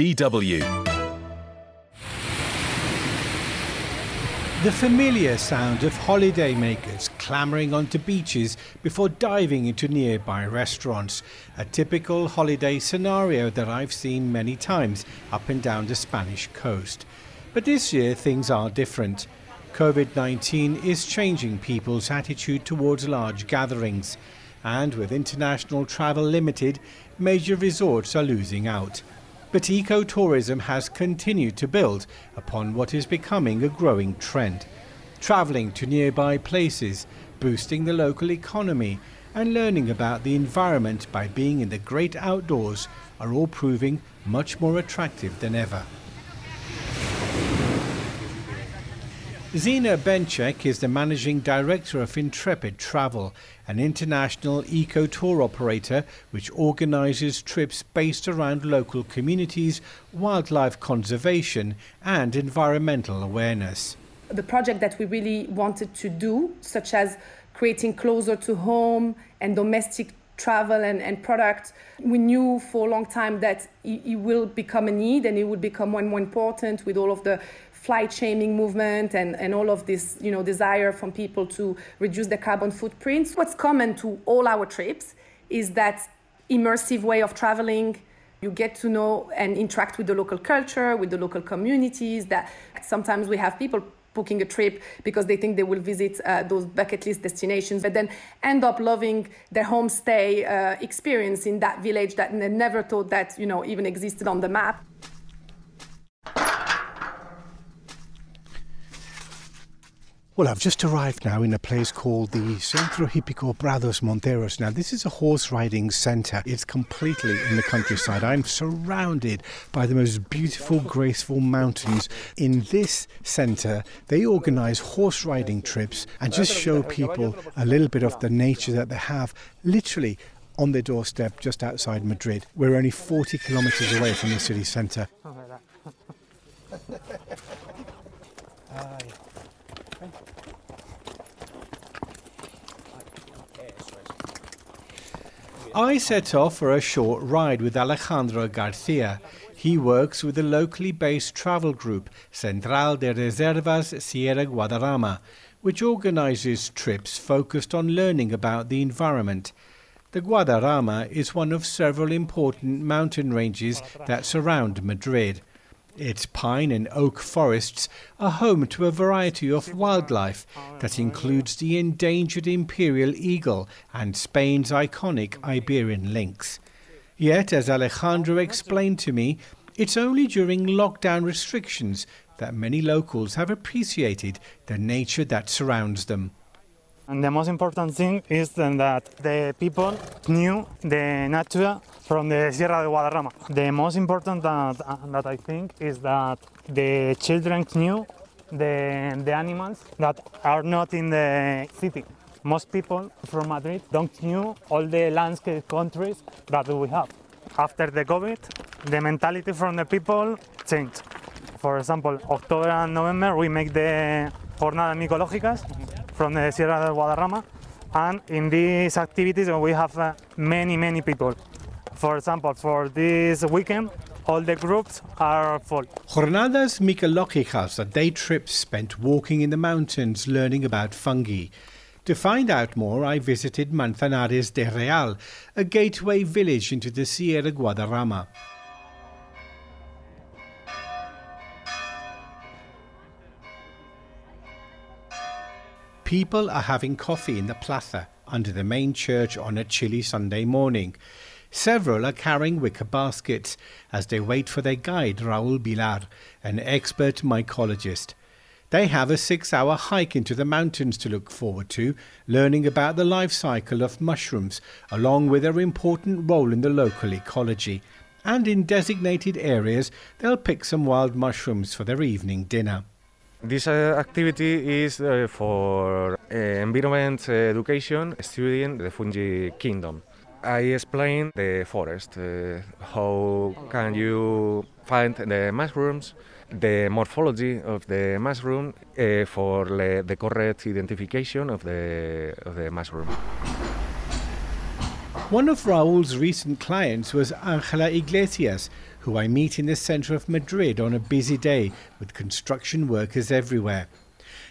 DW. The familiar sound of holidaymakers clambering onto beaches before diving into nearby restaurants. A typical holiday scenario that I've seen many times up and down the Spanish coast. But this year things are different. COVID-19 is changing people's attitude towards large gatherings. And with international travel limited, major resorts are losing out. But ecotourism has continued to build upon what is becoming a growing trend. Travelling to nearby places, boosting the local economy and learning about the environment by being in the great outdoors are all proving much more attractive than ever. Zina Bencek is the managing director of Intrepid Travel, an international eco-tour operator which organises trips based around local communities, wildlife conservation and environmental awareness. The project that we really wanted to do, such as creating closer to home and domestic travel and product, we knew for a long time that it will become a need and it would become more and more important with all of the flight shaming movement and all of this, you know, desire from people to reduce their carbon footprints. What's common to all our trips is that immersive way of traveling. You get to know and interact with the local culture, with the local communities. That sometimes we have people booking a trip because they think they will visit those bucket list destinations, but then end up loving their homestay experience in that village that they never thought that, you know, even existed on the map. Well, I've just arrived now in a place called the Centro Hipico Prados Monteros. Now, this is a horse riding centre. It's completely in the countryside. I'm surrounded by the most beautiful, graceful mountains. In this centre, they organise horse riding trips and just show people a little bit of the nature that they have, literally on their doorstep just outside Madrid. We're only 40 kilometres away from the city centre. I set off for a short ride with Alejandro García. He works with a locally based travel group, Central de Reservas Sierra Guadarrama, which organises trips focused on learning about the environment. The Guadarrama is one of several important mountain ranges that surround Madrid. Its pine and oak forests are home to a variety of wildlife that includes the endangered imperial eagle and Spain's iconic Iberian lynx. Yet, as Alejandro explained to me, it's only during lockdown restrictions that many locals have appreciated the nature that surrounds them. And the most important thing is that the people knew the nature from the Sierra de Guadarrama. The most important that I think is that the children knew the animals that are not in the city. Most people from Madrid don't know all the landscape countries that we have. After the COVID, the mentality from the people changed. For example, October and November we make the Jornadas Micológicas from the Sierra de Guadarrama, and in these activities we have many people. For example, for this weekend, all the groups are full. Jornadas Micológicas are day trips spent walking in the mountains learning about fungi. To find out more, I visited Manzanares del Real, a gateway village into the Sierra Guadarrama. People are having coffee in the plaza under the main church on a chilly Sunday morning. Several are carrying wicker baskets as they wait for their guide, Raúl Bilar, an expert mycologist. They have a 6-hour hike into the mountains to look forward to, learning about the life cycle of mushrooms, along with their important role in the local ecology. And in designated areas, they'll pick some wild mushrooms for their evening dinner. This activity is for environment education, studying the fungi kingdom. I explain the forest, how can you find the mushrooms, the morphology of the mushroom for the correct identification of the mushroom. One of Raúl's recent clients was Ángela Iglesias, who I meet in the centre of Madrid on a busy day with construction workers everywhere.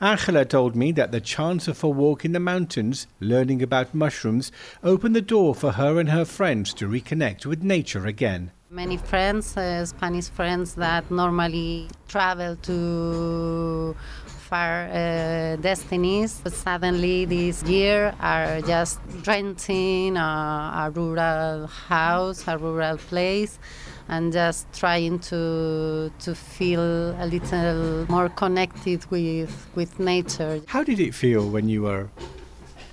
Ángela told me that the chance of a walk in the mountains, learning about mushrooms, opened the door for her and her friends to reconnect with nature again. Many friends, Spanish friends that normally travel to far destinies, but suddenly this year are just renting a rural house, a rural place, and just trying to feel a little more connected with nature. How did it feel when you were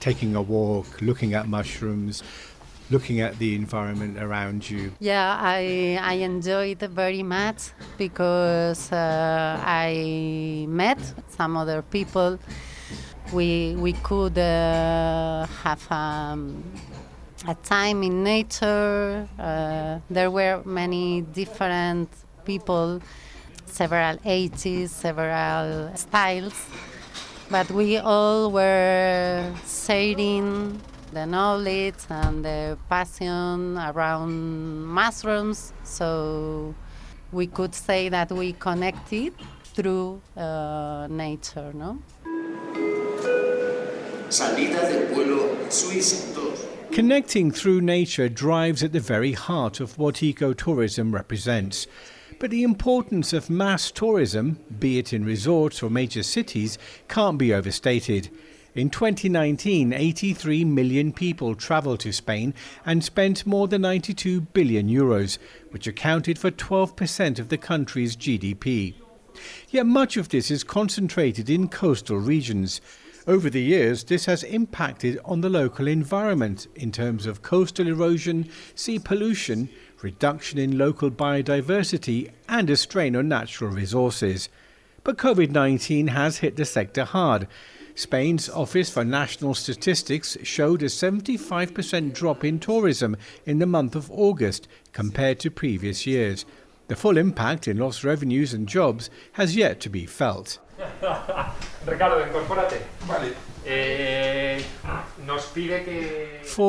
taking a walk, looking at mushrooms, looking at the environment around you? Yeah, I enjoyed it very much because I met some other people. We could have a time in nature. There were many different people, several ages, several styles, but we all were sharing the knowledge and the passion around mushrooms, so we could say that we connected through nature, no? Salida del pueblo Suiza 2. Connecting through nature drives at the very heart of what ecotourism represents. But the importance of mass tourism, be it in resorts or major cities, can't be overstated. In 2019, 83 million people travelled to Spain and spent more than 92 billion euros, which accounted for 12% of the country's GDP. Yet much of this is concentrated in coastal regions. Over the years, this has impacted on the local environment in terms of coastal erosion, sea pollution, reduction in local biodiversity, and a strain on natural resources. But COVID-19 has hit the sector hard. Spain's Office for National Statistics showed a 75% drop in tourism in the month of August compared to previous years. The full impact in lost revenues and jobs has yet to be felt. For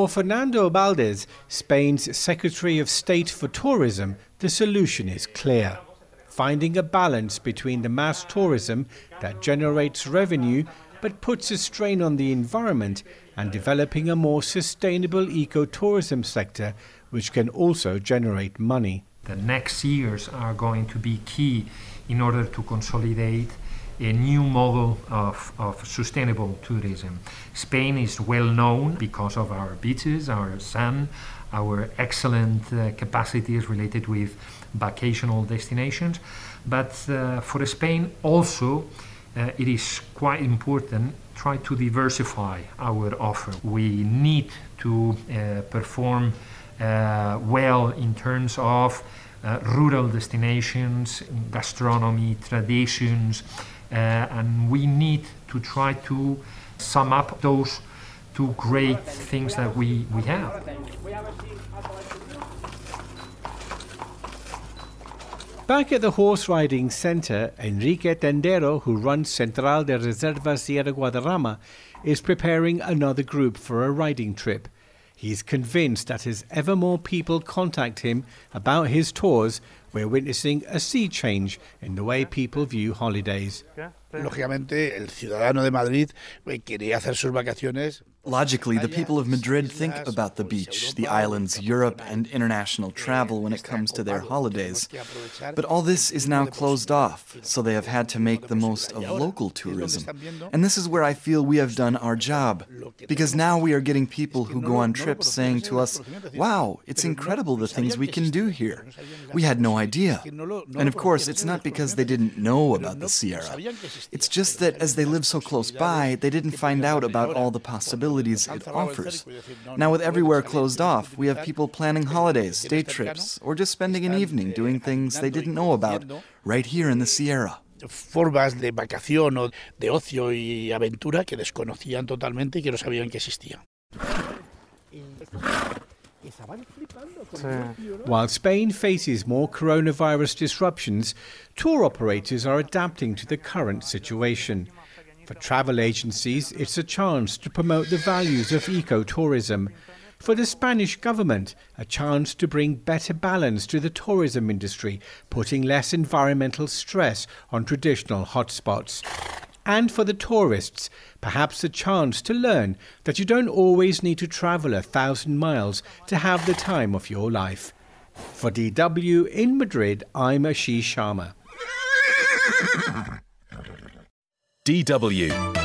Fernando Valdés, Spain's Secretary of State for Tourism, the solution is clear: finding a balance between the mass tourism that generates revenue but puts a strain on the environment and developing a more sustainable ecotourism sector which can also generate money. The next years are going to be key in order to consolidate a new model of sustainable tourism. Spain is well known because of our beaches, our sun, our excellent capacities related with vacational destinations. But for Spain also, it is quite important to try to diversify our offer. We need to perform well in terms of rural destinations, gastronomy, traditions, and we need to try to sum up those two great things that we have. Back at the horse riding centre, Enrique Tendero, who runs Central de Reservas Sierra Guadarrama, is preparing another group for a riding trip. He's convinced that as ever more people contact him about his tours, we're witnessing a sea change in the way people view holidays. Logically, the people of Madrid think about the beach, the islands, Europe, and international travel when it comes to their holidays. But all this is now closed off, so they have had to make the most of local tourism. And this is where I feel we have done our job, because now we are getting people who go on trips saying to us, "Wow, it's incredible the things we can do here. We had no idea." And of course, it's not because they didn't know about the Sierra. It's just that as they live so close by, they didn't find out about all the possibilities it offers. Now with everywhere closed off, we have people planning holidays, day trips, or just spending an evening doing things they didn't know about right here in the Sierra. Formas de vacación o de ocio y aventura que desconocían totalmente y que no sabían que existían. While Spain faces more coronavirus disruptions, tour operators are adapting to the current situation. For travel agencies, it's a chance to promote the values of ecotourism. for the Spanish government, a chance to bring better balance to the tourism industry, putting less environmental stress on traditional hotspots. And for the tourists, perhaps a chance to learn that you don't always need to travel 1,000 miles to have the time of your life. For DW in Madrid, I'm Ashish Sharma. DW.